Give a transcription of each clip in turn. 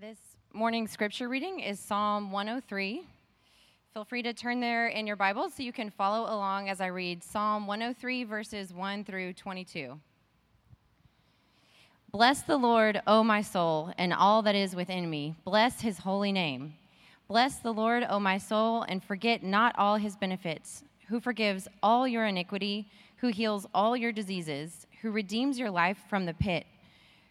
This morning's scripture reading is Psalm 103. Feel free to turn there in your Bible so you can follow along as I read Psalm 103, verses 1 through 22. Bless the Lord, O my soul, and all that is within me. Bless his holy name. Bless the Lord, O my soul, and forget not all his benefits, who forgives all your iniquity, who heals all your diseases, who redeems your life from the pit,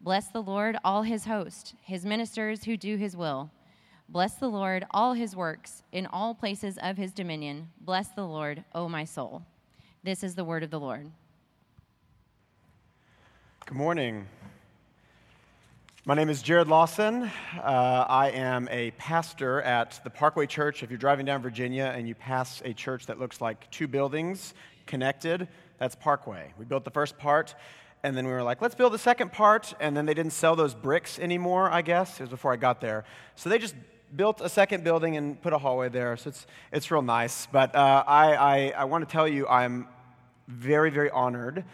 Bless the Lord, all his host, his ministers who do his will. Bless the Lord, all his works, in all places of his dominion. Bless the Lord, O my soul. This is the word of the Lord. Good morning. My name is Jared Lawson. I am a pastor at the Parkway Church. If you're driving down Virginia and you pass a church that looks like two buildings connected, that's Parkway. We built the first part, and then we were like, let's build the second part, and then they didn't sell those bricks anymore, I guess. It was before I got there. So they just built a second building and put a hallway there, so it's real nice. But I want to tell you I'm very, very honored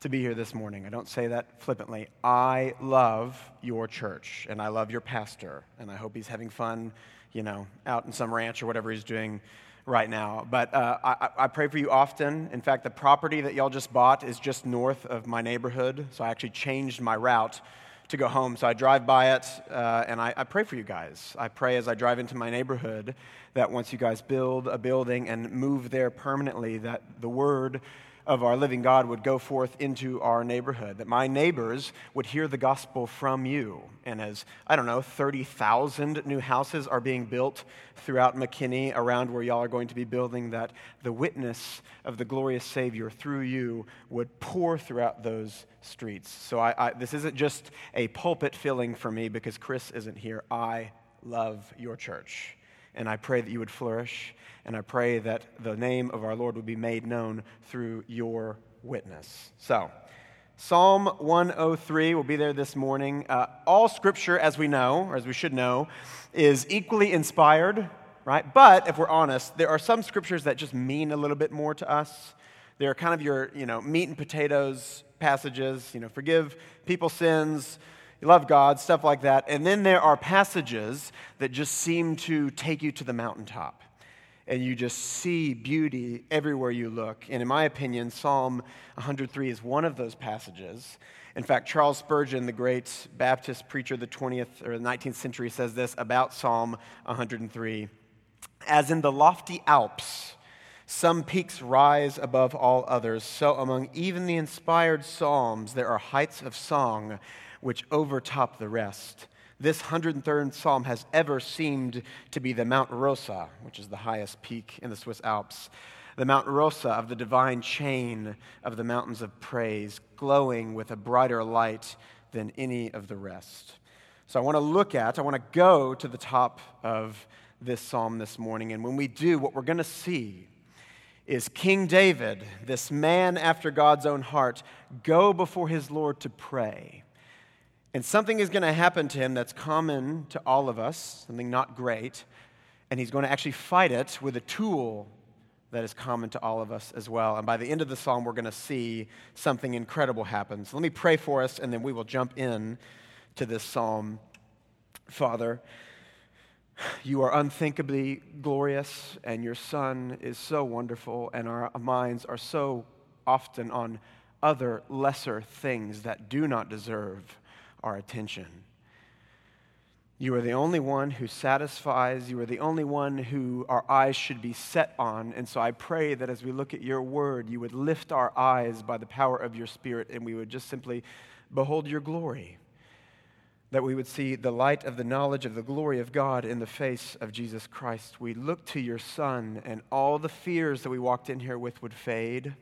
to be here this morning. I don't say that flippantly. I love your church, and I love your pastor, and I hope he's having fun, you know, out in some ranch or whatever he's doing right now. But I pray for you often. In fact, the property that y'all just bought is just north of my neighborhood, so I actually changed my route to go home. So I drive by it, and I pray for you guys. I pray as I drive into my neighborhood that once you guys build a building and move there permanently, that the word of our living God would go forth into our neighborhood, that my neighbors would hear the gospel from you. And as, 30,000 new houses are being built throughout McKinney around where y'all are going to be building, that the witness of the glorious Savior through you would pour throughout those streets. So this isn't just a pulpit filling for me because Chris isn't here. I love your church. And I pray that you would flourish, and I pray that the name of our Lord would be made known through your witness. So, Psalm 103 will be there this morning. All Scripture, as we know, or as we should know, is equally inspired, right? But, if we're honest, there are some Scriptures that just mean a little bit more to us. They're kind of your, meat and potatoes passages, forgive people's sins, you love God, stuff like that. And then there are passages that just seem to take you to the mountaintop. And you just see beauty everywhere you look. And in my opinion, Psalm 103 is one of those passages. In fact, Charles Spurgeon, the great Baptist preacher of the 20th or 19th century, says this about Psalm 103. As in the lofty Alps, some peaks rise above all others. So among even the inspired psalms, there are heights of song which overtop the rest. This 103rd psalm has ever seemed to be the Mount Rosa, which is the highest peak in the Swiss Alps, the Mount Rosa of the divine chain of the mountains of praise, glowing with a brighter light than any of the rest. So I want to go to the top of this psalm this morning, and when we do, what we're going to see is King David, this man after God's own heart, go before his Lord to pray. And something is going to happen to him that's common to all of us, something not great, and he's going to actually fight it with a tool that is common to all of us as well. And by the end of the psalm, we're going to see something incredible happen. So let me pray for us, and then we will jump in to this psalm. Father, you are unthinkably glorious, and your Son is so wonderful, and our minds are so often on other lesser things that do not deserve our attention. You are the only one who satisfies. You are the only one who our eyes should be set on. And so I pray that as we look at your word, you would lift our eyes by the power of your Spirit, and we would just simply behold your glory, that we would see the light of the knowledge of the glory of God in the face of Jesus Christ. We look to your Son, and all the fears that we walked in here with would fade.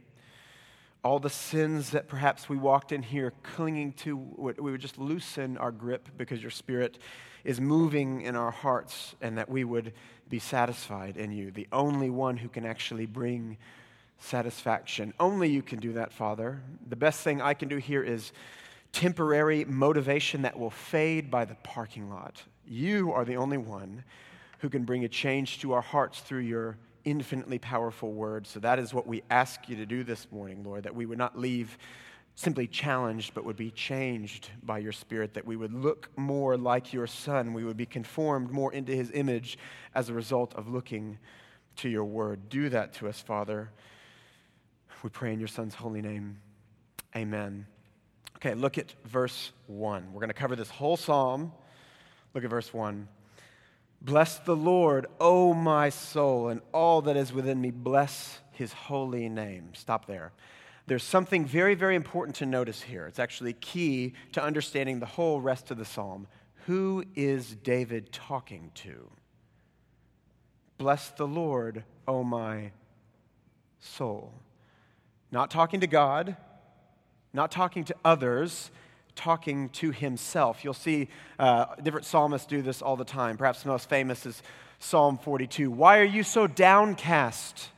All the sins that perhaps we walked in here clinging to, we would just loosen our grip because your Spirit is moving in our hearts, and that we would be satisfied in you, the only one who can actually bring satisfaction. Only you can do that, Father. The best thing I can do here is temporary motivation that will fade by the parking lot. You are the only one who can bring a change to our hearts through your infinitely powerful word. So that is what we ask you to do this morning, Lord, that we would not leave simply challenged, but would be changed by your Spirit, that we would look more like your Son. We would be conformed more into his image as a result of looking to your word. Do that to us, Father. We pray in your Son's holy name. Amen. Okay, look at verse 1. We're going to cover this whole psalm. Look at verse 1. Bless the Lord, O my soul, and all that is within me. Bless his holy name. Stop there. There's something very, very important to notice here. It's actually key to understanding the whole rest of the psalm. Who is David talking to? Bless the Lord, O my soul. Not talking to God, not talking to others, talking to himself. You'll see different psalmists do this all the time. Perhaps the most famous is Psalm 42. Why are you so downcast,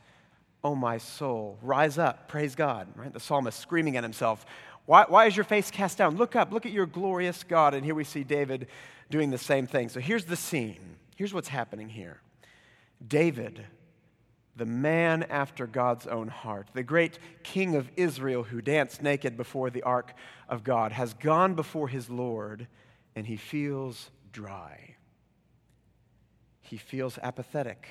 O my soul? Rise up, praise God. Right? The psalmist screaming at himself. Why is your face cast down? Look up, look at your glorious God. And here we see David doing the same thing. So here's the scene. Here's what's happening here. David, the man after God's own heart, the great king of Israel who danced naked before the ark of God, has gone before his Lord, and he feels dry. He feels apathetic.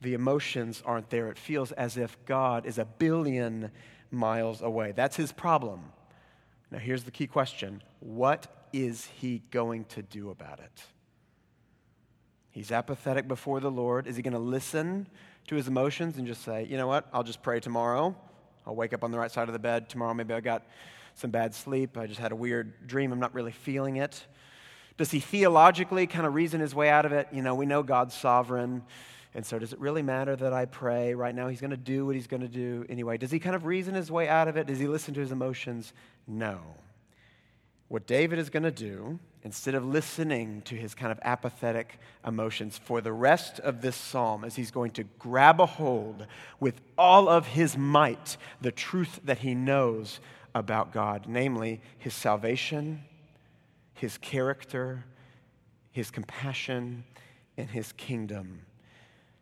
The emotions aren't there. It feels as if God is a billion miles away. That's his problem. Now, here's the key question. What is he going to do about it? He's apathetic before the Lord. Is he going to listen to his emotions and just say, you know what, I'll just pray tomorrow. I'll wake up on the right side of the bed. Tomorrow maybe I got some bad sleep. I just had a weird dream. I'm not really feeling it. Does he theologically kind of reason his way out of it? You know, we know God's sovereign. And so does it really matter that I pray right now? He's going to do what he's going to do anyway. Does he kind of reason his way out of it? Does he listen to his emotions? No. What David is going to do, instead of listening to his kind of apathetic emotions for the rest of this psalm, is he's going to grab a hold with all of his might the truth that he knows about God, namely his salvation, his character, his compassion, and his kingdom.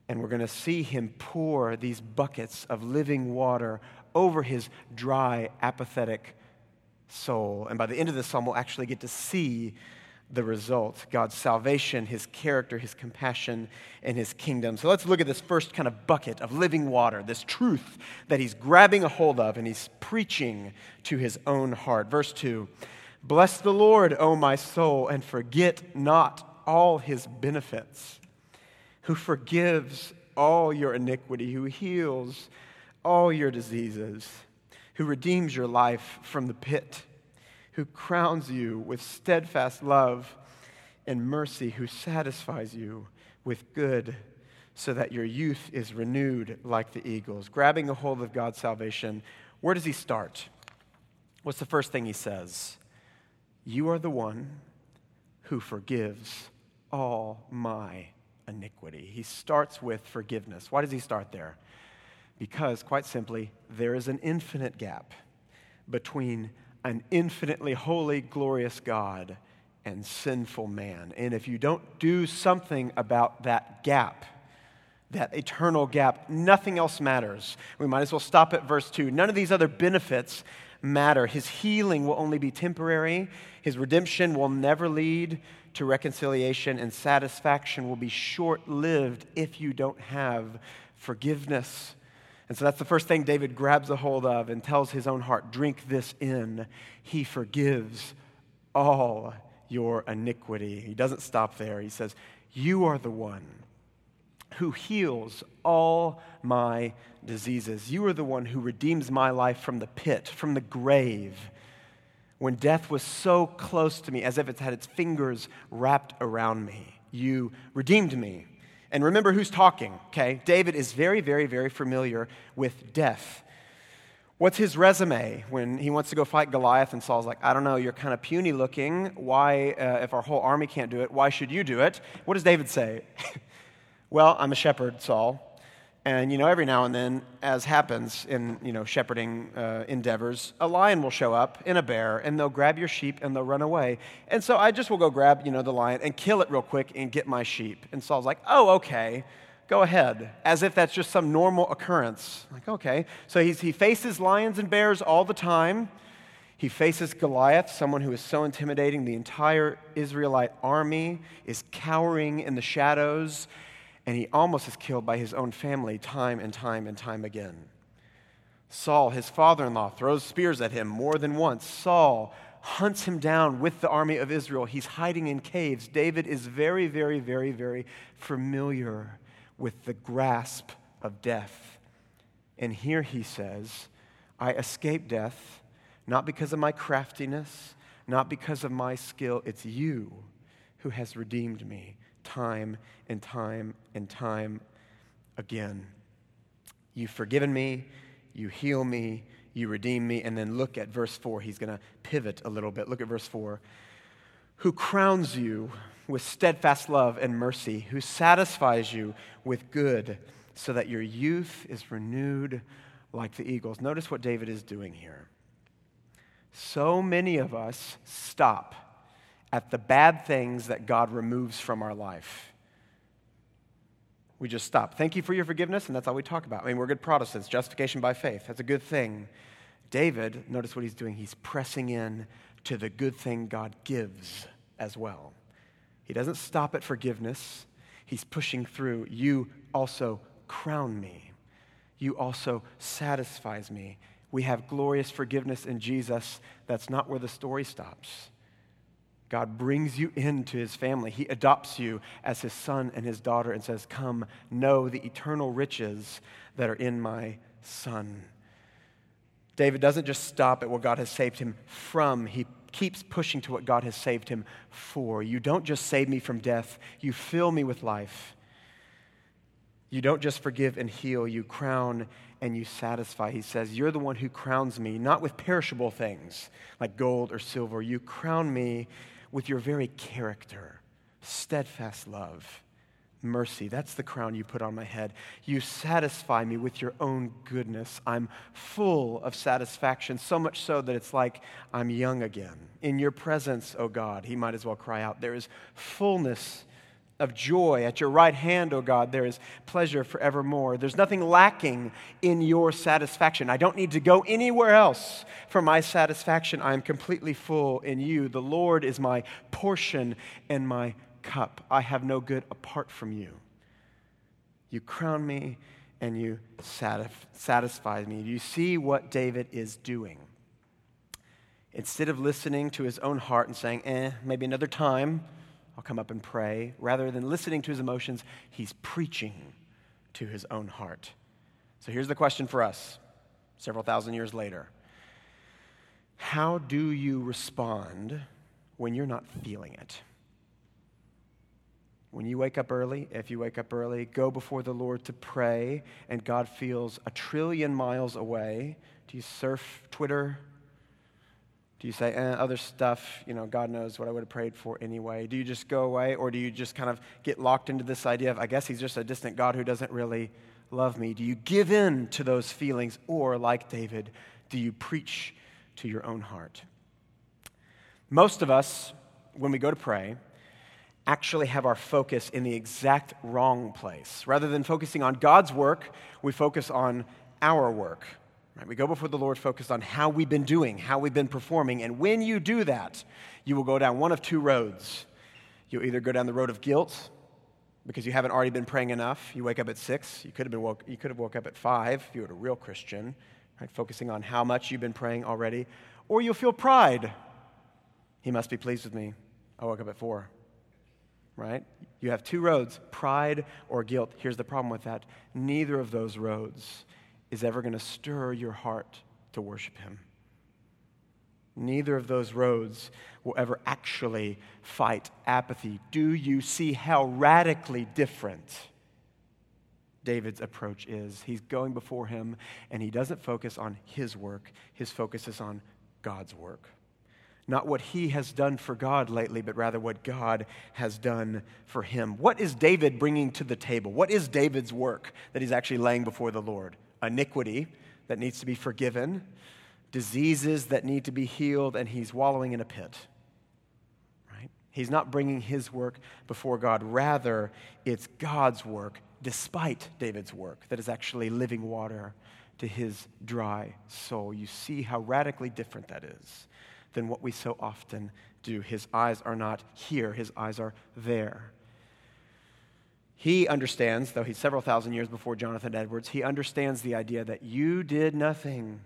And we're going to see him pour these buckets of living water over his dry, apathetic soul. And by the end of this psalm, we'll actually get to see the result: God's salvation, his character, his compassion, and his kingdom. So let's look at this first kind of bucket of living water, this truth that he's grabbing a hold of and he's preaching to his own heart. Verse 2, bless the Lord, O my soul, and forget not all his benefits, who forgives all your iniquity, who heals all your diseases, who redeems your life from the pit, who crowns you with steadfast love and mercy, who satisfies you with good so that your youth is renewed like the eagles. Grabbing a hold of God's salvation, where does he start? What's the first thing he says? You are the one who forgives all my iniquity. He starts with forgiveness. Why does he start there? Because, quite simply, there is an infinite gap between an infinitely holy, glorious God and sinful man. And if you don't do something about that gap, that eternal gap. Nothing else matters. We might as well stop at verse 2. None of these other benefits matter. His healing will only be temporary. His redemption will never lead to reconciliation, and satisfaction will be short-lived if you don't have forgiveness. And so that's the first thing David grabs a hold of and tells his own heart, drink this in. He forgives all your iniquity. He doesn't stop there. He says, you are the one who heals all my diseases. You are the one who redeems my life from the pit, from the grave, when death was so close to me as if it had its fingers wrapped around me. You redeemed me. And remember who's talking, okay? David is very, very, very familiar with death. What's his resume when he wants to go fight Goliath and Saul's like, I don't know, you're kind of puny looking. Why, if our whole army can't do it, why should you do it? What does David say? Well, I'm a shepherd, Saul. And, every now and then, as happens in, shepherding endeavors, a lion will show up and a bear, and they'll grab your sheep and they'll run away. And so I just will go grab, the lion and kill it real quick and get my sheep. And Saul's like, oh, okay, go ahead, as if that's just some normal occurrence. Like, okay. So he faces lions and bears all the time. He faces Goliath, someone who is so intimidating, the entire Israelite army is cowering in the shadows. And he almost is killed by his own family time and time and time again. Saul, his father-in-law, throws spears at him more than once. Saul hunts him down with the army of Israel. He's hiding in caves. David is very, very, very, very familiar with the grasp of death. And here he says, I escaped death, not because of my craftiness, not because of my skill. It's you who has redeemed me. Time and time and time again. You've forgiven me, you heal me, you redeem me. And then look at verse 4. He's going to pivot a little bit. Look at verse 4. Who crowns you with steadfast love and mercy, who satisfies you with good, so that your youth is renewed like the eagles. Notice what David is doing here. So many of us stop at the bad things that God removes from our life. We just stop. Thank you for your forgiveness, and that's all we talk about. I mean, we're good Protestants. Justification by faith. That's a good thing. David, notice what he's doing. He's pressing in to the good thing God gives as well. He doesn't stop at forgiveness. He's pushing through. You also crown me. You also satisfies me. We have glorious forgiveness in Jesus. That's not where the story stops. God brings you into his family. He adopts you as his son and his daughter and says, come, know the eternal riches that are in my son. David doesn't just stop at what God has saved him from. He keeps pushing to what God has saved him for. You don't just save me from death. You fill me with life. You don't just forgive and heal. You crown and you satisfy. He says, you're the one who crowns me, not with perishable things like gold or silver. You crown me with your very character, steadfast love, mercy. That's the crown you put on my head. You satisfy me with your own goodness. I'm full of satisfaction, so much so that it's like I'm young again. In your presence, O God, he might as well cry out, there is fullness of joy. At your right hand, O God, there is pleasure forevermore. There's nothing lacking in your satisfaction. I don't need to go anywhere else for my satisfaction. I am completely full in you. The Lord is my portion and my cup. I have no good apart from you. You crown me and you satisfy me. You see what David is doing. Instead of listening to his own heart and saying, maybe another time, I'll come up and pray. Rather than listening to his emotions, he's preaching to his own heart. So here's the question for us, several thousand years later. How do you respond when you're not feeling it? When you wake up early, if you wake up early, go before the Lord to pray, and God feels a trillion miles away. Do you surf Twitter? Do you say, other stuff, God knows what I would have prayed for anyway? Do you just go away, or do you just kind of get locked into this idea of, I guess he's just a distant God who doesn't really love me? Do you give in to those feelings, or, like David, do you preach to your own heart? Most of us, when we go to pray, actually have our focus in the exact wrong place. Rather than focusing on God's work, we focus on our work. Right? We go before the Lord focused on how we've been doing, how we've been performing. And when you do that, you will go down one of two roads. You'll either go down the road of guilt because you haven't already been praying enough. You wake up at 6. You could have woke up at 5 if you were a real Christian, right? Focusing on how much you've been praying already. Or you'll feel pride. He must be pleased with me. I woke up at 4. Right? You have two roads, pride or guilt. Here's the problem with that. Neither of those roads is ever going to stir your heart to worship him. Neither of those roads will ever actually fight apathy. Do you see how radically different David's approach is? He's going before him, and he doesn't focus on his work. His focus is on God's work. Not what he has done for God lately, but rather what God has done for him. What is David bringing to the table? What is David's work that he's actually laying before the Lord? Iniquity that needs to be forgiven, diseases that need to be healed, and he's wallowing in a pit. Right? He's not bringing his work before God. Rather, it's God's work, despite David's work, that is actually living water to his dry soul. You see how radically different that is than what we so often do. His eyes are not here, his eyes are there. He understands, though he's several thousand years before Jonathan Edwards, he understands the idea that you did nothing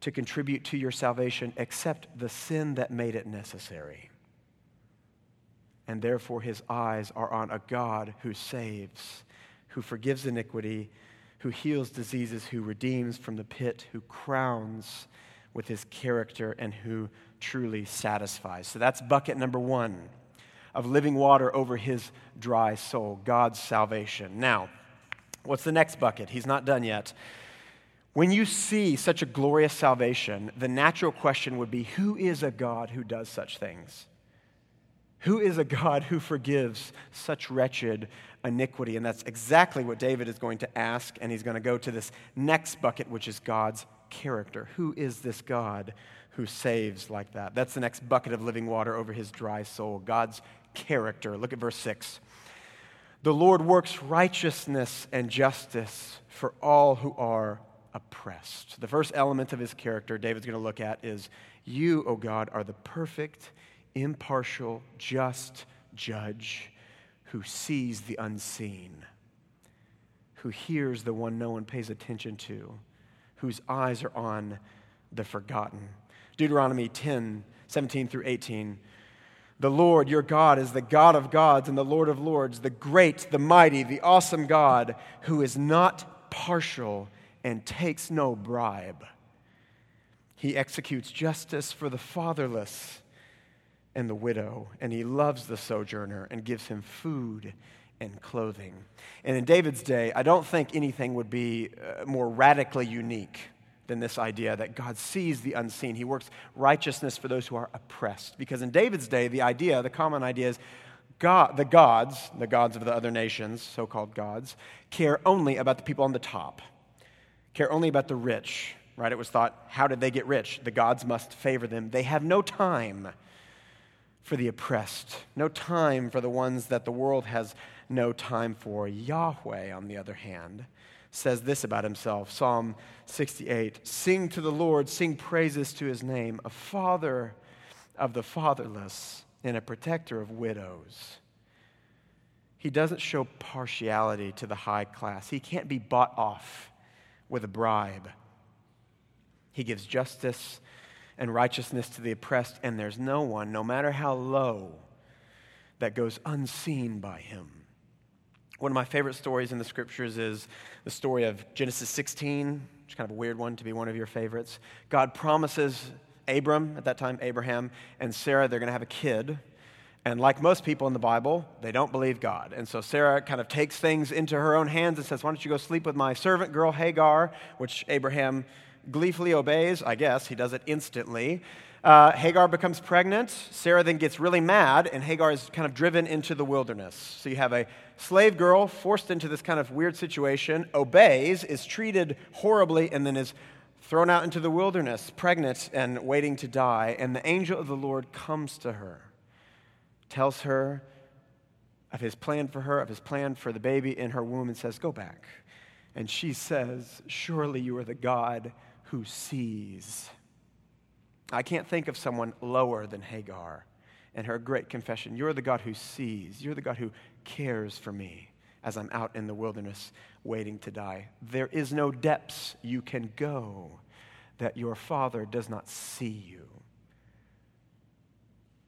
to contribute to your salvation except the sin that made it necessary. And therefore his eyes are on a God who saves, who forgives iniquity, who heals diseases, who redeems from the pit, who crowns with his character, and who truly satisfies. So that's bucket number one of living water over his dry soul, God's salvation. Now, what's the next bucket? He's not done yet. When you see such a glorious salvation, the natural question would be, who is a God who does such things? Who is a God who forgives such wretched iniquity? And that's exactly what David is going to ask, and he's going to go to this next bucket, which is God's character. Who is this God who saves like that? That's the next bucket of living water over his dry soul, God's character. Look at verse 6. The Lord works righteousness and justice for all who are oppressed. The first element of his character David's going to look at is, you, O God, are the perfect, impartial, just judge who sees the unseen, who hears the one no one pays attention to, whose eyes are on the forgotten. Deuteronomy 10, 17 through 18. The Lord your God is the God of gods and the Lord of lords, the great, the mighty, the awesome God, who is not partial and takes no bribe. He executes justice for the fatherless and the widow, and he loves the sojourner and gives him food and clothing. And in David's day, I don't think anything would be more radically unique than this idea that God sees the unseen. He works righteousness for those who are oppressed. Because in David's day, the common idea is God, the gods of the other nations, so-called gods, care only about the people on the top, care only about the rich, right? It was thought, how did they get rich? The gods must favor them. They have no time for the oppressed, no time for the ones that the world has no time for. Yahweh, on the other hand, says this about himself, Psalm 68, sing to the Lord, sing praises to his name, a father of the fatherless and a protector of widows. He doesn't show partiality to the high class. He can't be bought off with a bribe. He gives justice and righteousness to the oppressed, and there's no one, no matter how low, that goes unseen by him. One of my favorite stories in the scriptures is the story of Genesis 16, which is kind of a weird one to be one of your favorites. God promises Abram, at that time Abraham, and Sarah they're going to have a kid. And like most people in the Bible, they don't believe God. And so Sarah kind of takes things into her own hands and says, why don't you go sleep with my servant girl Hagar, which Abraham gleefully obeys, I guess. He does it instantly. Hagar becomes pregnant. Sarah then gets really mad, and Hagar is kind of driven into the wilderness. So you have a slave girl forced into this kind of weird situation, obeys, is treated horribly, and then is thrown out into the wilderness, pregnant and waiting to die. And the angel of the Lord comes to her, tells her of his plan for her, of his plan for the baby in her womb, and says, go back. And she says, surely you are the God who sees. I can't think of someone lower than Hagar and her great confession. You're the God who sees. You're the God who cares for me as I'm out in the wilderness waiting to die. There is no depths you can go that your Father does not see you.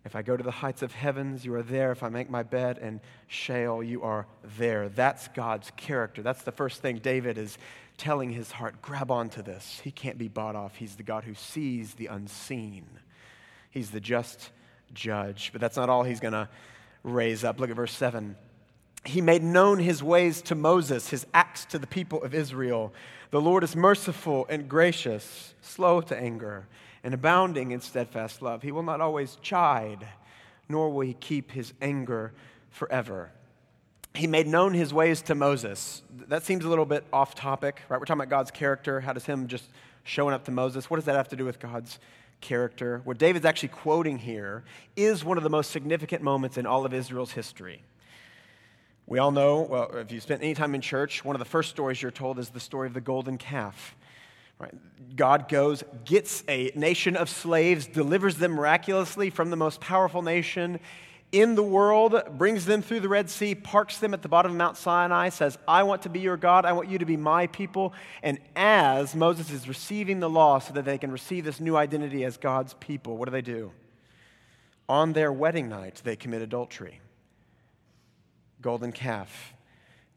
If I go to the heights of heavens, you are there. If I make my bed in Sheol, you are there. That's God's character. That's the first thing David is telling his heart. Grab onto this. He can't be bought off. He's the God who sees the unseen. He's the just judge. But that's not all he's going to raise up. Look at verse 7. He made known his ways to Moses, his acts to the people of Israel. The Lord is merciful and gracious, slow to anger, and abounding in steadfast love. He will not always chide, nor will he keep his anger forever. He made known his ways to Moses. That seems a little bit off topic, right? We're talking about God's character. How does him just showing up to Moses, what does that have to do with God's character? What David's actually quoting here is one of the most significant moments in all of Israel's history. We all know, well, if you spent any time in church, one of the first stories you're told is the story of the golden calf. Right? God goes, gets a nation of slaves, delivers them miraculously from the most powerful nation in the world, brings them through the Red Sea, parks them at the bottom of Mount Sinai, says, I want to be your God, I want you to be my people. And as Moses is receiving the law so that they can receive this new identity as God's people, what do? On their wedding night, they commit adultery. Golden calf.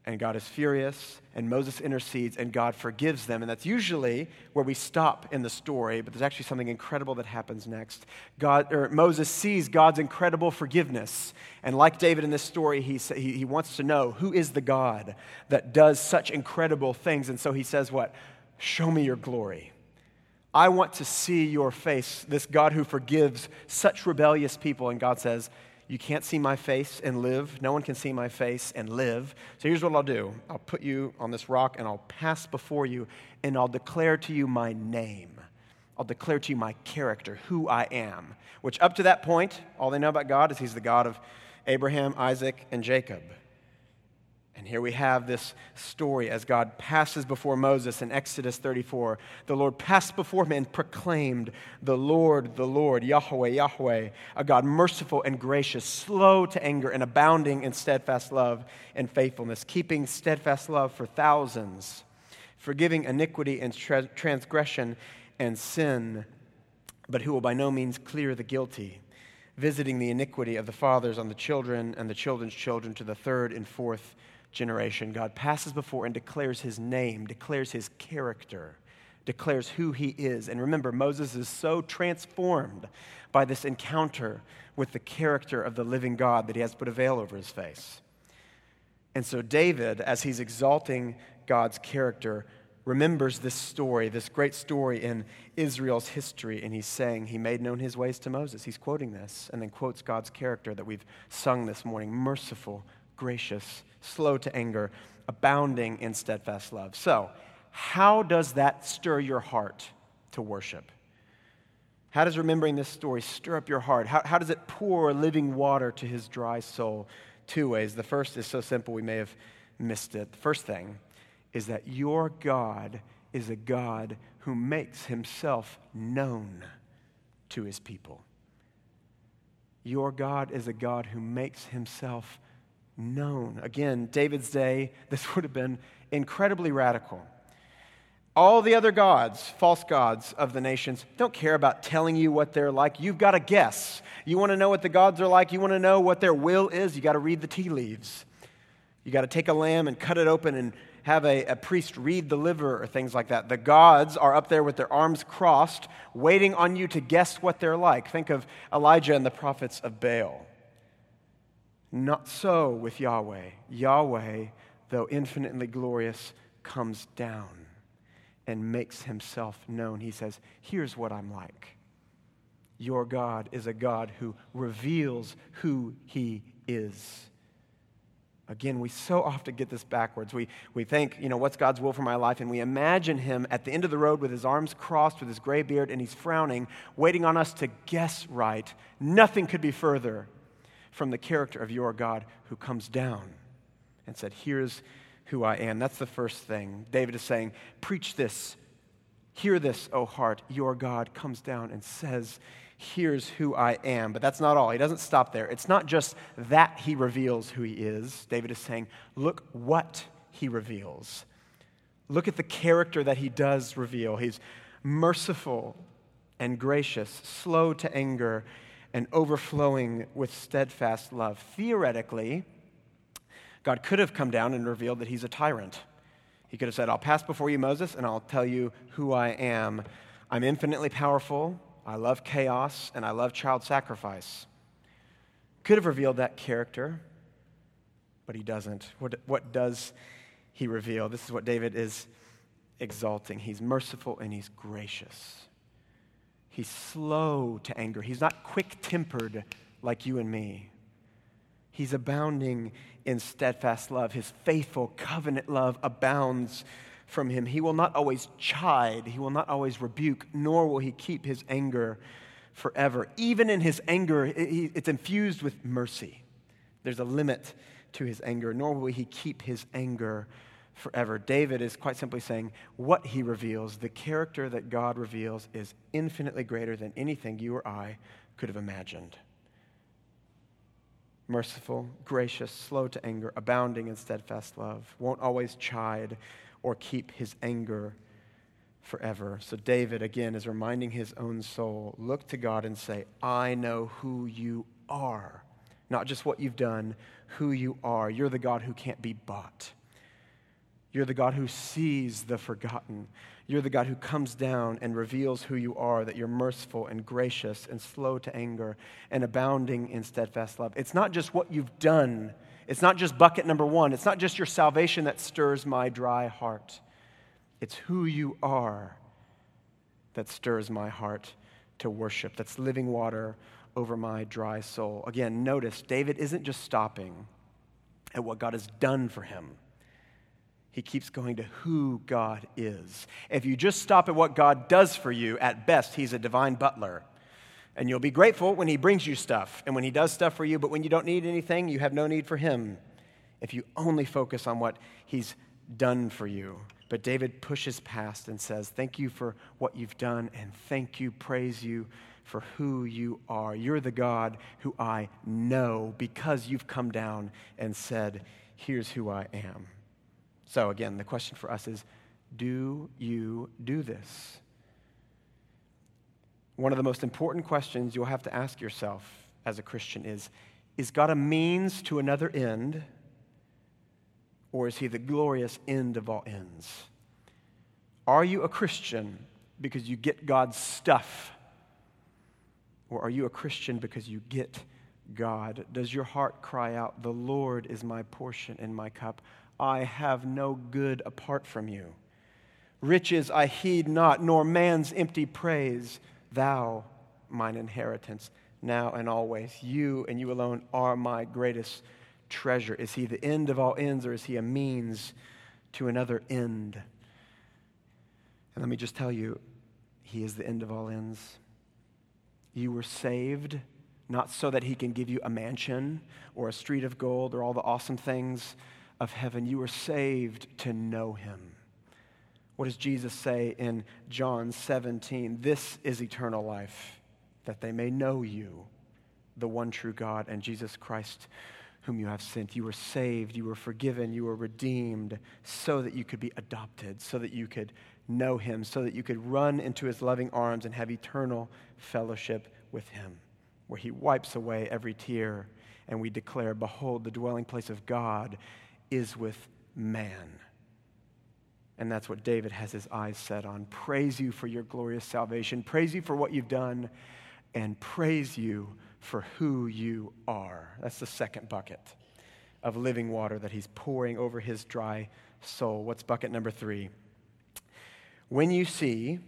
And God is furious, and Moses intercedes, and God forgives them. And that's usually where we stop in the story, but there's actually something incredible that happens next. Moses sees God's incredible forgiveness. And like David in this story, he wants to know, who is the God that does such incredible things? And so he says what? Show me your glory. I want to see your face, this God who forgives such rebellious people. And God says, you can't see my face and live. No one can see my face and live. So here's what I'll do. I'll put you on this rock and I'll pass before you and I'll declare to you my name. I'll declare to you my character, who I am. Which up to that point, all they know about God is he's the God of Abraham, Isaac, and Jacob. And here we have this story as God passes before Moses in Exodus 34. The Lord passed before him and proclaimed, the Lord, Yahweh, Yahweh, a God merciful and gracious, slow to anger and abounding in steadfast love and faithfulness, keeping steadfast love for thousands, forgiving iniquity and transgression and sin, but who will by no means clear the guilty, visiting the iniquity of the fathers on the children and the children's children to the third and fourth generation. God passes before and declares his name, declares his character, declares who he is. And remember, Moses is so transformed by this encounter with the character of the living God that he has put a veil over his face. And so David, as he's exalting God's character, remembers this story, this great story in Israel's history, and he's saying he made known his ways to Moses. He's quoting this and then quotes God's character that we've sung this morning, merciful, gracious, slow to anger, abounding in steadfast love. So, how does that stir your heart to worship? How does remembering this story stir up your heart? How does it pour living water to his dry soul? Two ways. The first is so simple we may have missed it. The first thing is that your God is a God who makes himself known to his people. Your God is a God who makes himself known. Again, David's day, this would have been incredibly radical. All the other gods, false gods of the nations, don't care about telling you what they're like. You've got to guess. You want to know what the gods are like. You want to know what their will is. You got to read the tea leaves. You got to take a lamb and cut it open and have a priest read the liver or things like that. The gods are up there with their arms crossed, waiting on you to guess what they're like. Think of Elijah and the prophets of Baal. Not so with Yahweh. Yahweh, though infinitely glorious, comes down and makes himself known. He says, here's what I'm like. Your God is a God who reveals who he is. Again, we so often get this backwards. We think, what's God's will for my life? And we imagine him at the end of the road with his arms crossed, with his gray beard, and he's frowning, waiting on us to guess right. Nothing could be further from the character of your God who comes down and said, here's who I am. That's the first thing. David is saying, preach this. Hear this, O heart. Your God comes down and says, here's who I am. But that's not all. He doesn't stop there. It's not just that he reveals who he is. David is saying, look what he reveals. Look at the character that he does reveal. He's merciful and gracious, slow to anger, and overflowing with steadfast love. Theoretically, God could have come down and revealed that he's a tyrant. He could have said, I'll pass before you, Moses, and I'll tell you who I am. I'm infinitely powerful, I love chaos, and I love child sacrifice. Could have revealed that character, but he doesn't. What does he reveal? This is what David is exalting. He's merciful and he's gracious. He's slow to anger. He's not quick-tempered like you and me. He's abounding in steadfast love. His faithful covenant love abounds from him. He will not always chide. He will not always rebuke, nor will he keep his anger forever. Even in his anger, it's infused with mercy. There's a limit to his anger, nor will he keep his anger forever. David is quite simply saying what he reveals, the character that God reveals, is infinitely greater than anything you or I could have imagined. Merciful, gracious, slow to anger, abounding in steadfast love, won't always chide or keep his anger forever. So David, again, is reminding his own soul, look to God and say, I know who you are. Not just what you've done, who you are. You're the God who can't be bought. You're the God who sees the forgotten. You're the God who comes down and reveals who you are, that you're merciful and gracious and slow to anger and abounding in steadfast love. It's not just what you've done. It's not just bucket number one. It's not just your salvation that stirs my dry heart. It's who you are that stirs my heart to worship. That's living water over my dry soul. Again, notice David isn't just stopping at what God has done for him. He keeps going to who God is. If you just stop at what God does for you, at best, he's a divine butler. And you'll be grateful when he brings you stuff and when he does stuff for you, but when you don't need anything, you have no need for him. If you only focus on what he's done for you. But David pushes past and says, thank you for what you've done, and thank you, praise you for who you are. You're the God who I know because you've come down and said, here's who I am. So again, the question for us is, do you do this? One of the most important questions you'll have to ask yourself as a Christian is God a means to another end, or is he the glorious end of all ends? Are you a Christian because you get God's stuff, or are you a Christian because you get God? Does your heart cry out, the Lord is my portion and my cup? I have no good apart from you. Riches I heed not, nor man's empty praise. Thou, mine inheritance, now and always. You and you alone are my greatest treasure. Is he the end of all ends, or is he a means to another end? And let me just tell you, he is the end of all ends. You were saved not so that he can give you a mansion or a street of gold or all the awesome things of heaven. You were saved to know him. What does Jesus say in John 17? This is eternal life, that they may know you, the one true God, and Jesus Christ, whom you have sent. You were saved, you were forgiven, you were redeemed, so that you could be adopted, so that you could know him, so that you could run into his loving arms and have eternal fellowship with him, where he wipes away every tear, and we declare, behold, the dwelling place of God is with man. And that's what David has his eyes set on. Praise you for your glorious salvation. Praise you for what you've done. And praise you for who you are. That's the second bucket of living water that he's pouring over his dry soul. What's bucket number three? When you see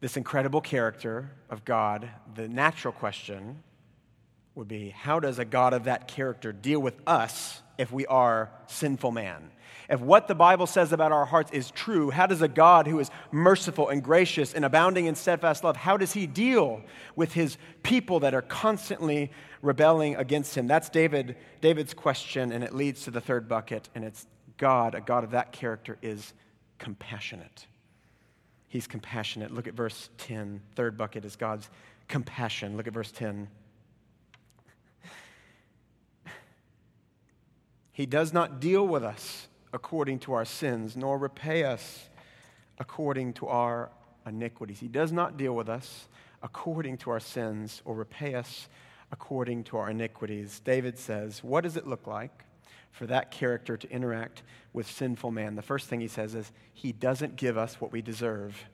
this incredible character of God, the natural question would be, how does a God of that character deal with us if we are sinful man. If what the Bible says about our hearts is true, how does a God who is merciful and gracious and abounding in steadfast love, how does he deal with his people that are constantly rebelling against him? That's David's question, and it leads to the third bucket, and it's God, a God of that character, is compassionate. He's compassionate. Look at verse 10. Third bucket is God's compassion. Look at verse 10. He does not deal with us according to our sins, nor repay us according to our iniquities. He does not deal with us according to our sins or repay us according to our iniquities. David says, what does it look like for that character to interact with sinful man? The first thing he says is, he doesn't give us what we deserve.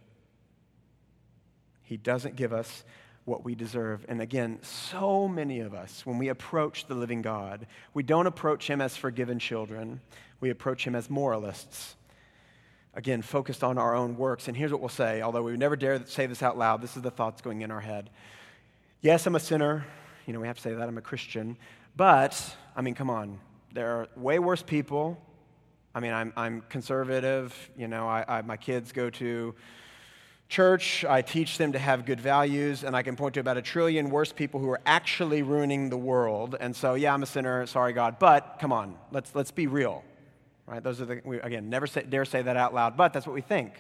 He doesn't give us what we deserve. And again, so many of us, when we approach the living God, we don't approach him as forgiven children. We approach him as moralists. Again, focused on our own works. And here's what we'll say, although we would never dare say this out loud. This is the thoughts going in our head. Yes, I'm a sinner. You know, we have to say that. I'm a Christian. But, I mean, come on. There are way worse people. I mean, I'm conservative. You know, I my kids go to church. I teach them to have good values, and I can point to about 1 trillion worse people who are actually ruining the world. And so, yeah, I'm a sinner. Sorry, God. But come on, let's be real, right? Those are the again, never dare say that out loud. But that's what we think.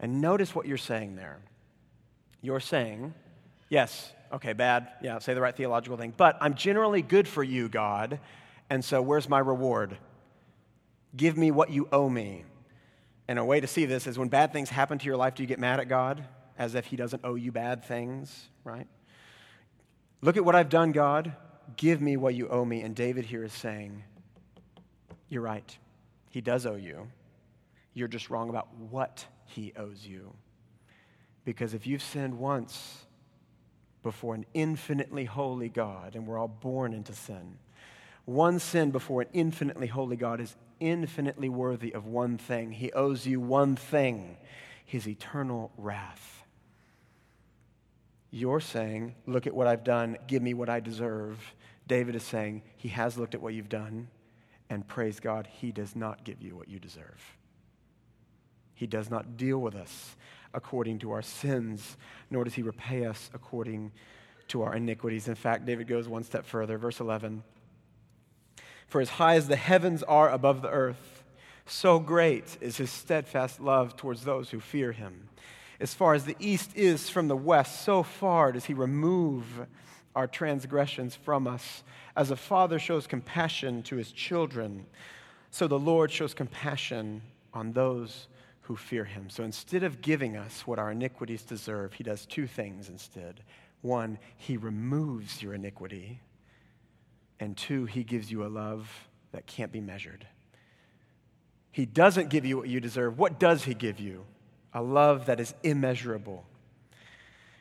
And notice what you're saying there. You're saying, yes, okay, bad. Yeah, say the right theological thing. But I'm generally good for you, God. And so where's my reward? Give me what you owe me. And a way to see this is when bad things happen to your life, do you get mad at God as if he doesn't owe you bad things, right? Look at what I've done, God. Give me what you owe me. And David here is saying, you're right. He does owe you. You're just wrong about what he owes you. Because if you've sinned once before an infinitely holy God, and we're all born into sin, one sin before an infinitely holy God is infinitely worthy of one thing. He owes you one thing, his eternal wrath. You're saying, look at what I've done, give me what I deserve. David is saying, he has looked at what you've done, and praise God, he does not give you what you deserve. He does not deal with us according to our sins, nor does he repay us according to our iniquities. In fact, David goes one step further. Verse 11, for as high as the heavens are above the earth, so great is his steadfast love towards those who fear him. As far as the east is from the west, so far does he remove our transgressions from us. As a father shows compassion to his children, so the Lord shows compassion on those who fear him. So instead of giving us what our iniquities deserve, he does two things instead. One, he removes your iniquity. And two, he gives you a love that can't be measured. He doesn't give you what you deserve. What does he give you? A love that is immeasurable.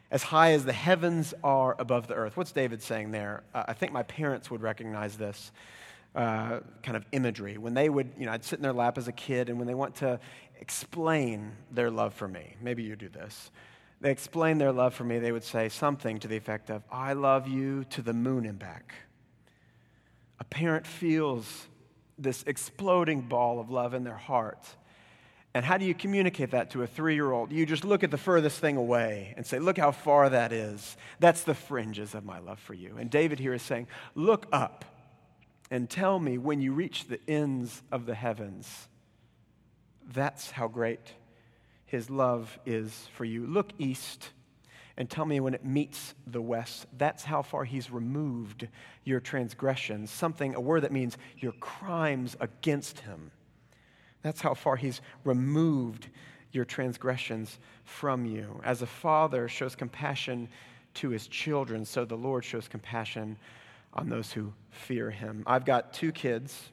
As high as the heavens are above the earth. What's David saying there? I think my parents would recognize this kind of imagery. When they would, you know, I'd sit in their lap as a kid, and when they want to explain their love for me, maybe you do this, they explain their love for me, they would say something to the effect of, I love you to the moon and back. A parent feels this exploding ball of love in their heart. And how do you communicate that to a 3-year-old? You just look at the furthest thing away and say, look how far that is. That's the fringes of my love for you. And David here is saying, look up and tell me when you reach the ends of the heavens. That's how great his love is for you. Look east and tell me when it meets the west. That's how far he's removed your transgressions. Something, a word that means your crimes against him. That's how far he's removed your transgressions from you. As a father shows compassion to his children, so the Lord shows compassion on those who fear him. I've got 2 kids,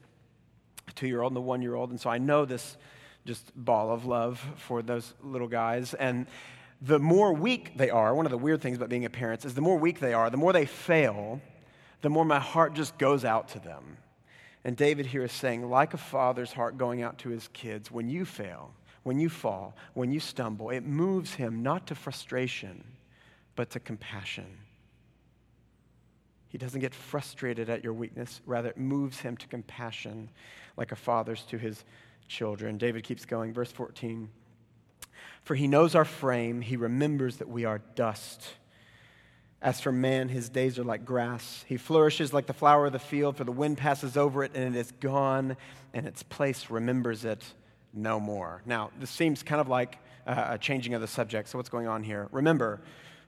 a 2-year-old and a 1-year-old, and so I know this just ball of love for those little guys. And the more weak they are, one of the weird things about being a parent is the more weak they are, the more they fail, the more my heart just goes out to them. And David here is saying, like a father's heart going out to his kids, when you fail, when you fall, when you stumble, it moves him not to frustration, but to compassion. He doesn't get frustrated at your weakness. Rather, it moves him to compassion like a father's to his children. David keeps going. Verse 14. For he knows our frame. He remembers that we are dust. As for man, his days are like grass. He flourishes like the flower of the field, for the wind passes over it, and it is gone, and its place remembers it no more. Now, this seems kind of like a changing of the subject. So what's going on here? Remember,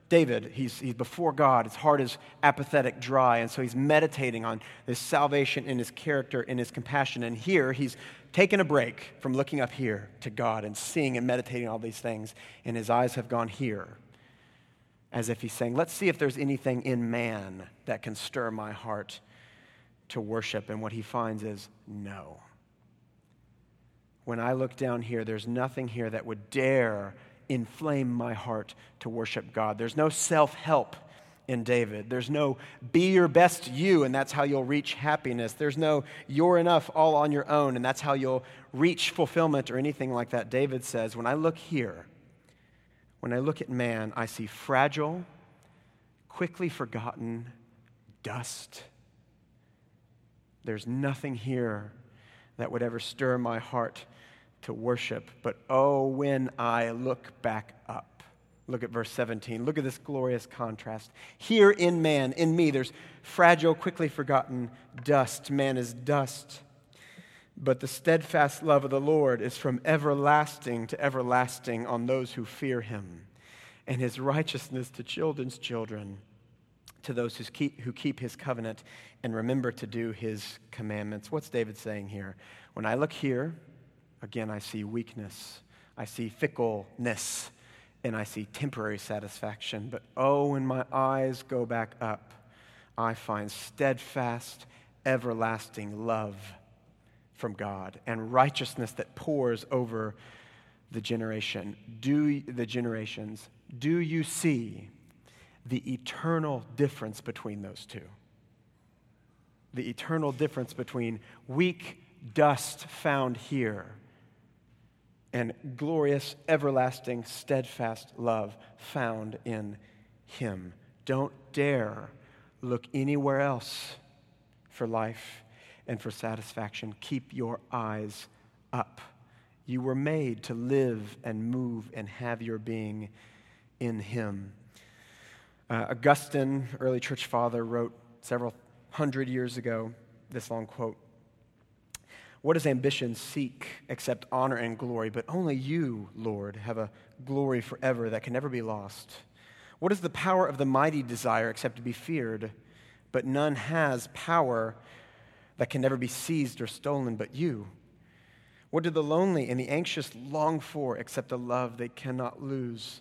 David, he's before God. His heart is apathetic, dry, and so he's meditating on this salvation in his character, in his compassion. And here, he's taken a break from looking up here to God and seeing and meditating all these things, and his eyes have gone here, as if he's saying, let's see if there's anything in man that can stir my heart to worship. And what he finds is no. When I look down here, there's nothing here that would dare inflame my heart to worship God. There's no self-help in David. There's no be your best you, and that's how you'll reach happiness. There's no you're enough all on your own, and that's how you'll reach fulfillment or anything like that. David says, when I look here, when I look at man, I see fragile, quickly forgotten dust. There's nothing here that would ever stir my heart to worship. But oh, when I look back up. Look at verse 17. Look at this glorious contrast. Here in man, in me, there's fragile, quickly forgotten dust. Man is dust. But the steadfast love of the Lord is from everlasting to everlasting on those who fear him, and his righteousness to children's children, to those who keep his covenant and remember to do his commandments. What's David saying here? When I look here, again, I see weakness, I see fickleness, and I see temporary satisfaction. But oh, when my eyes go back up, I find steadfast, everlasting love from God, and righteousness that pours over the generations. Do you see the eternal difference between those two? The eternal difference between weak dust found here and glorious, everlasting, steadfast love found in him. Don't dare look anywhere else for life and for satisfaction. Keep your eyes up. You were made to live and move and have your being in him. Augustine, early church father, wrote several hundred years ago this long quote, "What does ambition seek except honor and glory? But only you, Lord, have a glory forever that can never be lost. What is the power of the mighty desire except to be feared? But none has power that can never be seized or stolen but you. What do the lonely and the anxious long for except a love they cannot lose?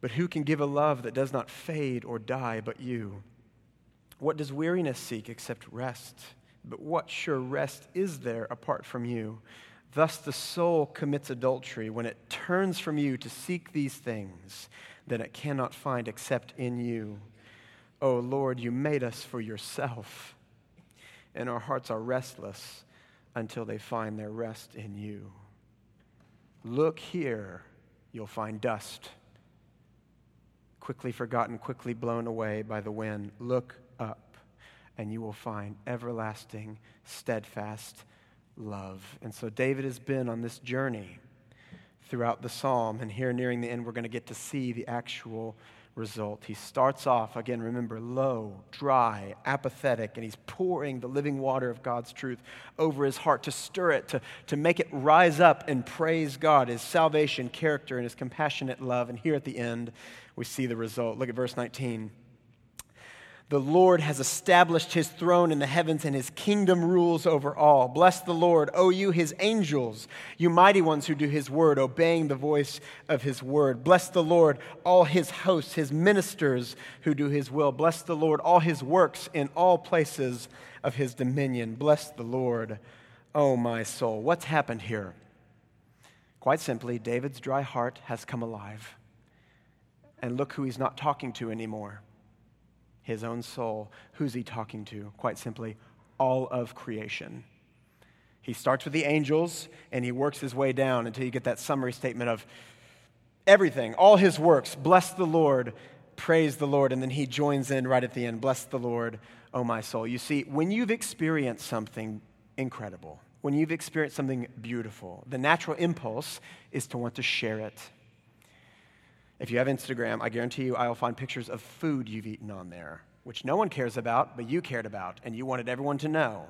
But who can give a love that does not fade or die but you? What does weariness seek except rest? But what sure rest is there apart from you? Thus the soul commits adultery. When it turns from you to seek these things, then it cannot find except in you. O Lord, you made us for yourself, and our hearts are restless until they find their rest in you." Look here, you'll find dust, quickly forgotten, quickly blown away by the wind. Look up, and you will find everlasting, steadfast love. And so David has been on this journey throughout the psalm, and here nearing the end, we're going to get to see the actual result. He starts off, again, remember, low, dry, apathetic, and he's pouring the living water of God's truth over his heart to stir it, to make it rise up and praise God, his salvation, character, and his compassionate love. And here at the end, we see the result. Look at verse 19. The Lord has established his throne in the heavens, and his kingdom rules over all. Bless the Lord, O you, his angels, you mighty ones who do his word, obeying the voice of his word. Bless the Lord, all his hosts, his ministers who do his will. Bless the Lord, all his works in all places of his dominion. Bless the Lord, O my soul. What's happened here? Quite simply, David's dry heart has come alive. And look who he's not talking to anymore. His own soul. Who's he talking to? Quite simply, all of creation. He starts with the angels, and he works his way down until you get that summary statement of everything, all his works. Bless the Lord, praise the Lord, and then he joins in right at the end, bless the Lord, oh my soul. You see, when you've experienced something incredible, when you've experienced something beautiful, the natural impulse is to want to share it. If you have Instagram, I guarantee you I'll find pictures of food you've eaten on there, which no one cares about, but you cared about, and you wanted everyone to know.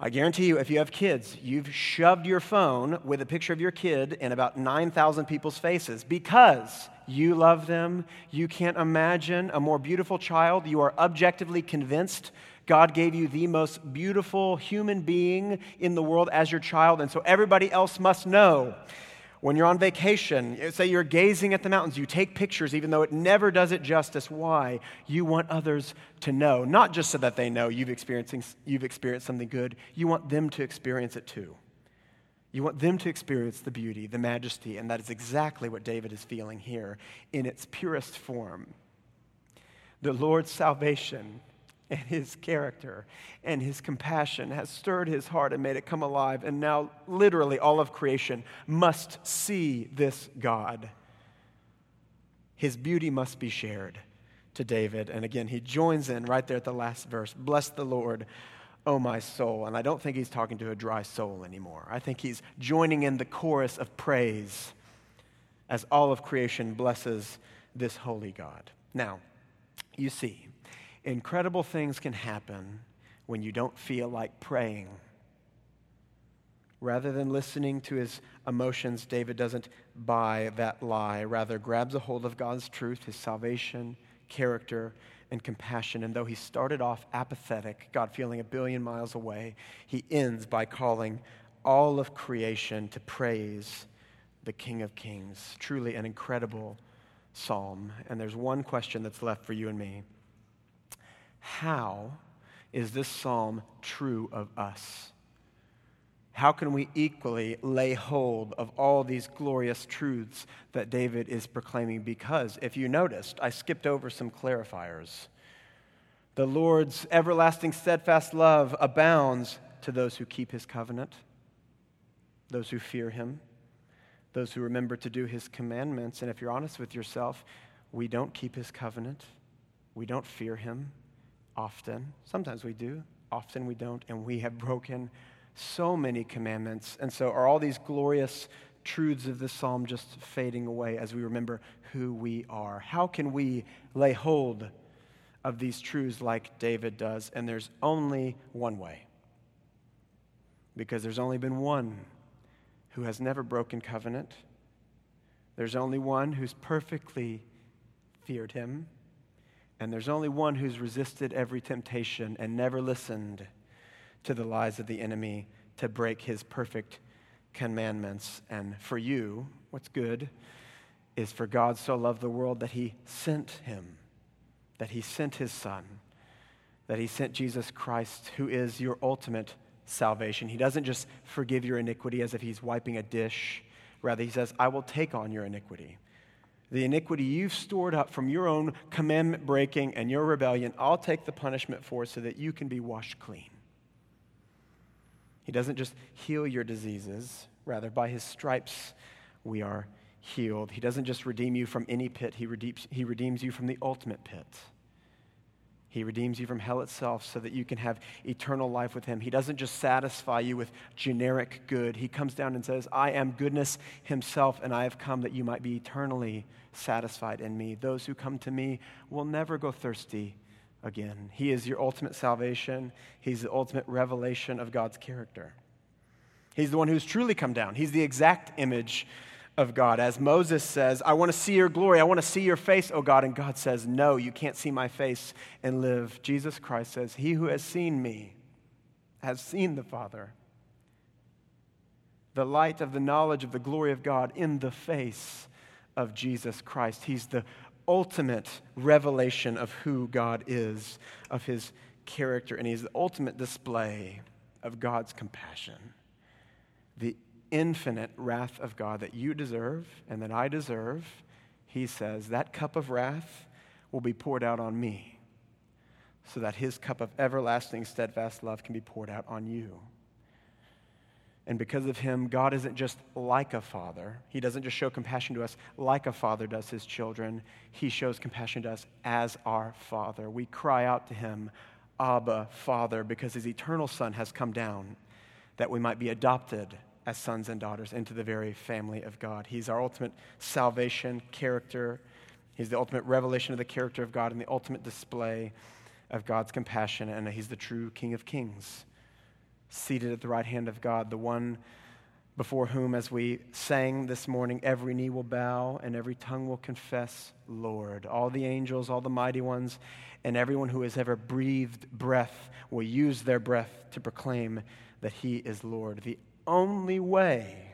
I guarantee you, if you have kids, you've shoved your phone with a picture of your kid in about 9,000 people's faces because you love them. You can't imagine a more beautiful child. You are objectively convinced God gave you the most beautiful human being in the world as your child, and so everybody else must know. When you're on vacation, say you're gazing at the mountains, you take pictures even though it never does it justice. Why? You want others to know, not just so that they know you've experienced something good. You want them to experience it too. You want them to experience the beauty, the majesty, and that is exactly what David is feeling here in its purest form. The Lord's salvation and his character and his compassion has stirred his heart and made it come alive. And now literally all of creation must see this God. His beauty must be shared to David. And again, he joins in right there at the last verse. Bless the Lord, oh my soul. And I don't think he's talking to a dry soul anymore. I think he's joining in the chorus of praise as all of creation blesses this holy God. Now, you see, incredible things can happen when you don't feel like praying. Rather than listening to his emotions, David doesn't buy that lie. Rather, grabs a hold of God's truth, his salvation, character, and compassion. And though he started off apathetic, God feeling a billion miles away, he ends by calling all of creation to praise the King of Kings. Truly an incredible psalm. And there's one question that's left for you and me. How is this psalm true of us? How can we equally lay hold of all these glorious truths that David is proclaiming? Because if you noticed, I skipped over some clarifiers. The Lord's everlasting steadfast love abounds to those who keep his covenant, those who fear him, those who remember to do his commandments. And if you're honest with yourself, we don't keep his covenant. We don't fear him. Often, sometimes we do, often we don't, and we have broken so many commandments. And so are all these glorious truths of this psalm just fading away as we remember who we are? How can we lay hold of these truths like David does? And there's only one way, because there's only been one who has never broken covenant. There's only one who's perfectly feared him. And there's only one who's resisted every temptation and never listened to the lies of the enemy to break his perfect commandments. And for you, what's good is for God so loved the world that he sent him, that he sent his son, that he sent Jesus Christ, who is your ultimate salvation. He doesn't just forgive your iniquity as if he's wiping a dish. Rather, he says, I will take on your iniquity. The iniquity you've stored up from your own commandment breaking and your rebellion, I'll take the punishment for so that you can be washed clean. He doesn't just heal your diseases. Rather, by his stripes, we are healed. He doesn't just redeem you from any pit. He redeems you from the ultimate pit. He redeems you from hell itself so that you can have eternal life with him. He doesn't just satisfy you with generic good. He comes down and says, I am goodness himself, and I have come that you might be eternally satisfied in me. Those who come to me will never go thirsty again. He is your ultimate salvation. He's the ultimate revelation of God's character. He's the one who's truly come down. He's the exact image of God. As Moses says, I want to see your glory. I want to see your face, O God. And God says, no, you can't see my face and live. Jesus Christ says, he who has seen me has seen the Father. The light of the knowledge of the glory of God in the face of Jesus Christ. He's the ultimate revelation of who God is, of his character, and he's the ultimate display of God's compassion. The infinite wrath of God that you deserve and that I deserve, he says, that cup of wrath will be poured out on me so that his cup of everlasting steadfast love can be poured out on you. And because of him, God isn't just like a father. He doesn't just show compassion to us like a father does his children. He shows compassion to us as our Father. We cry out to him, Abba, Father, because his eternal Son has come down that we might be adopted as sons and daughters into the very family of God. He's our ultimate salvation character. He's the ultimate revelation of the character of God and the ultimate display of God's compassion. And he's the true King of Kings, seated at the right hand of God, the one before whom, as we sang this morning, every knee will bow and every tongue will confess, Lord. All the angels, all the mighty ones, and everyone who has ever breathed breath will use their breath to proclaim that he is Lord. The only way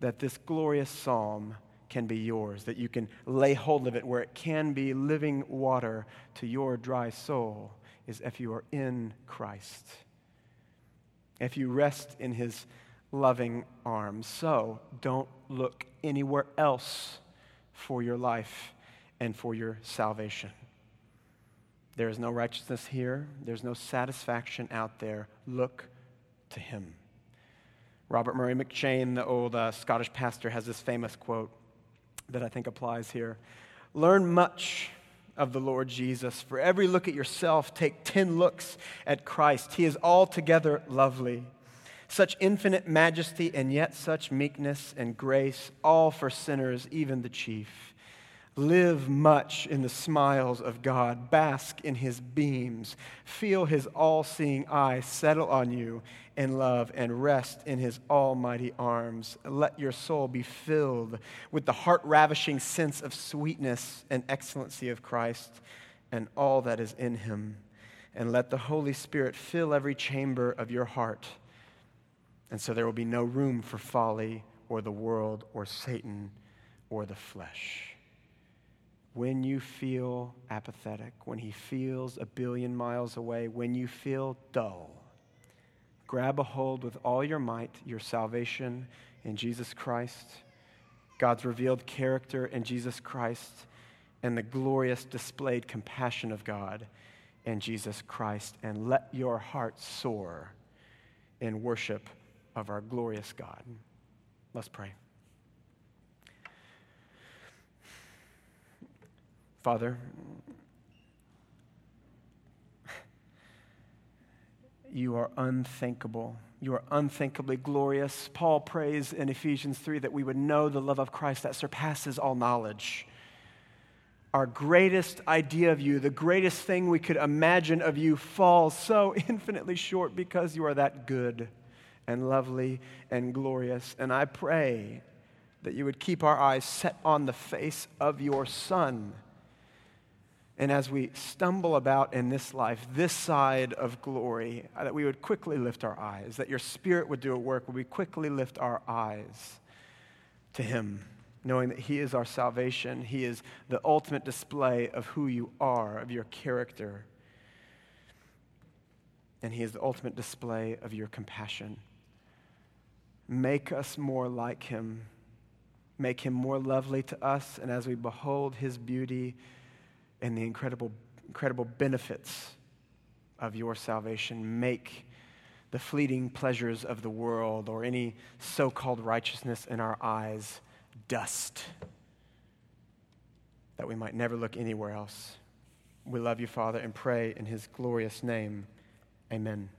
that this glorious psalm can be yours, that you can lay hold of it where it can be living water to your dry soul, is if you are in Christ. If you rest in his loving arms. So don't look anywhere else for your life and for your salvation. There is no righteousness here. There's no satisfaction out there. Look to him. Robert Murray McCheyne, the old Scottish pastor, has this famous quote that I think applies here. Learn much of the Lord Jesus. For every look at yourself, take 10 looks at Christ. He is altogether lovely. Such infinite majesty and yet such meekness and grace, all for sinners, even the chief. Live much in the smiles of God. Bask in his beams. Feel his all-seeing eye settle on you in love and rest in his almighty arms. Let your soul be filled with the heart-ravishing sense of sweetness and excellency of Christ and all that is in him. And let the Holy Spirit fill every chamber of your heart. And so there will be no room for folly or the world or Satan or the flesh. When you feel apathetic, when he feels a billion miles away, when you feel dull, grab a hold with all your might, your salvation in Jesus Christ, God's revealed character in Jesus Christ, and the glorious displayed compassion of God in Jesus Christ, and let your heart soar in worship of our glorious God. Let's pray. Father, you are unthinkable. You are unthinkably glorious. Paul prays in Ephesians 3 that we would know the love of Christ that surpasses all knowledge. Our greatest idea of you, the greatest thing we could imagine of you, falls so infinitely short because you are that good and lovely and glorious. And I pray that you would keep our eyes set on the face of your Son. And as we stumble about in this life, this side of glory, that we would quickly lift our eyes, that your Spirit would do a work where we quickly lift our eyes to him, knowing that he is our salvation. He is the ultimate display of who you are, of your character. And he is the ultimate display of your compassion. Make us more like him. Make him more lovely to us. And as we behold his beauty and the incredible benefits of your salvation, make the fleeting pleasures of the world or any so-called righteousness in our eyes dust, that we might never look anywhere else. We love you, Father, and pray in his glorious name. Amen.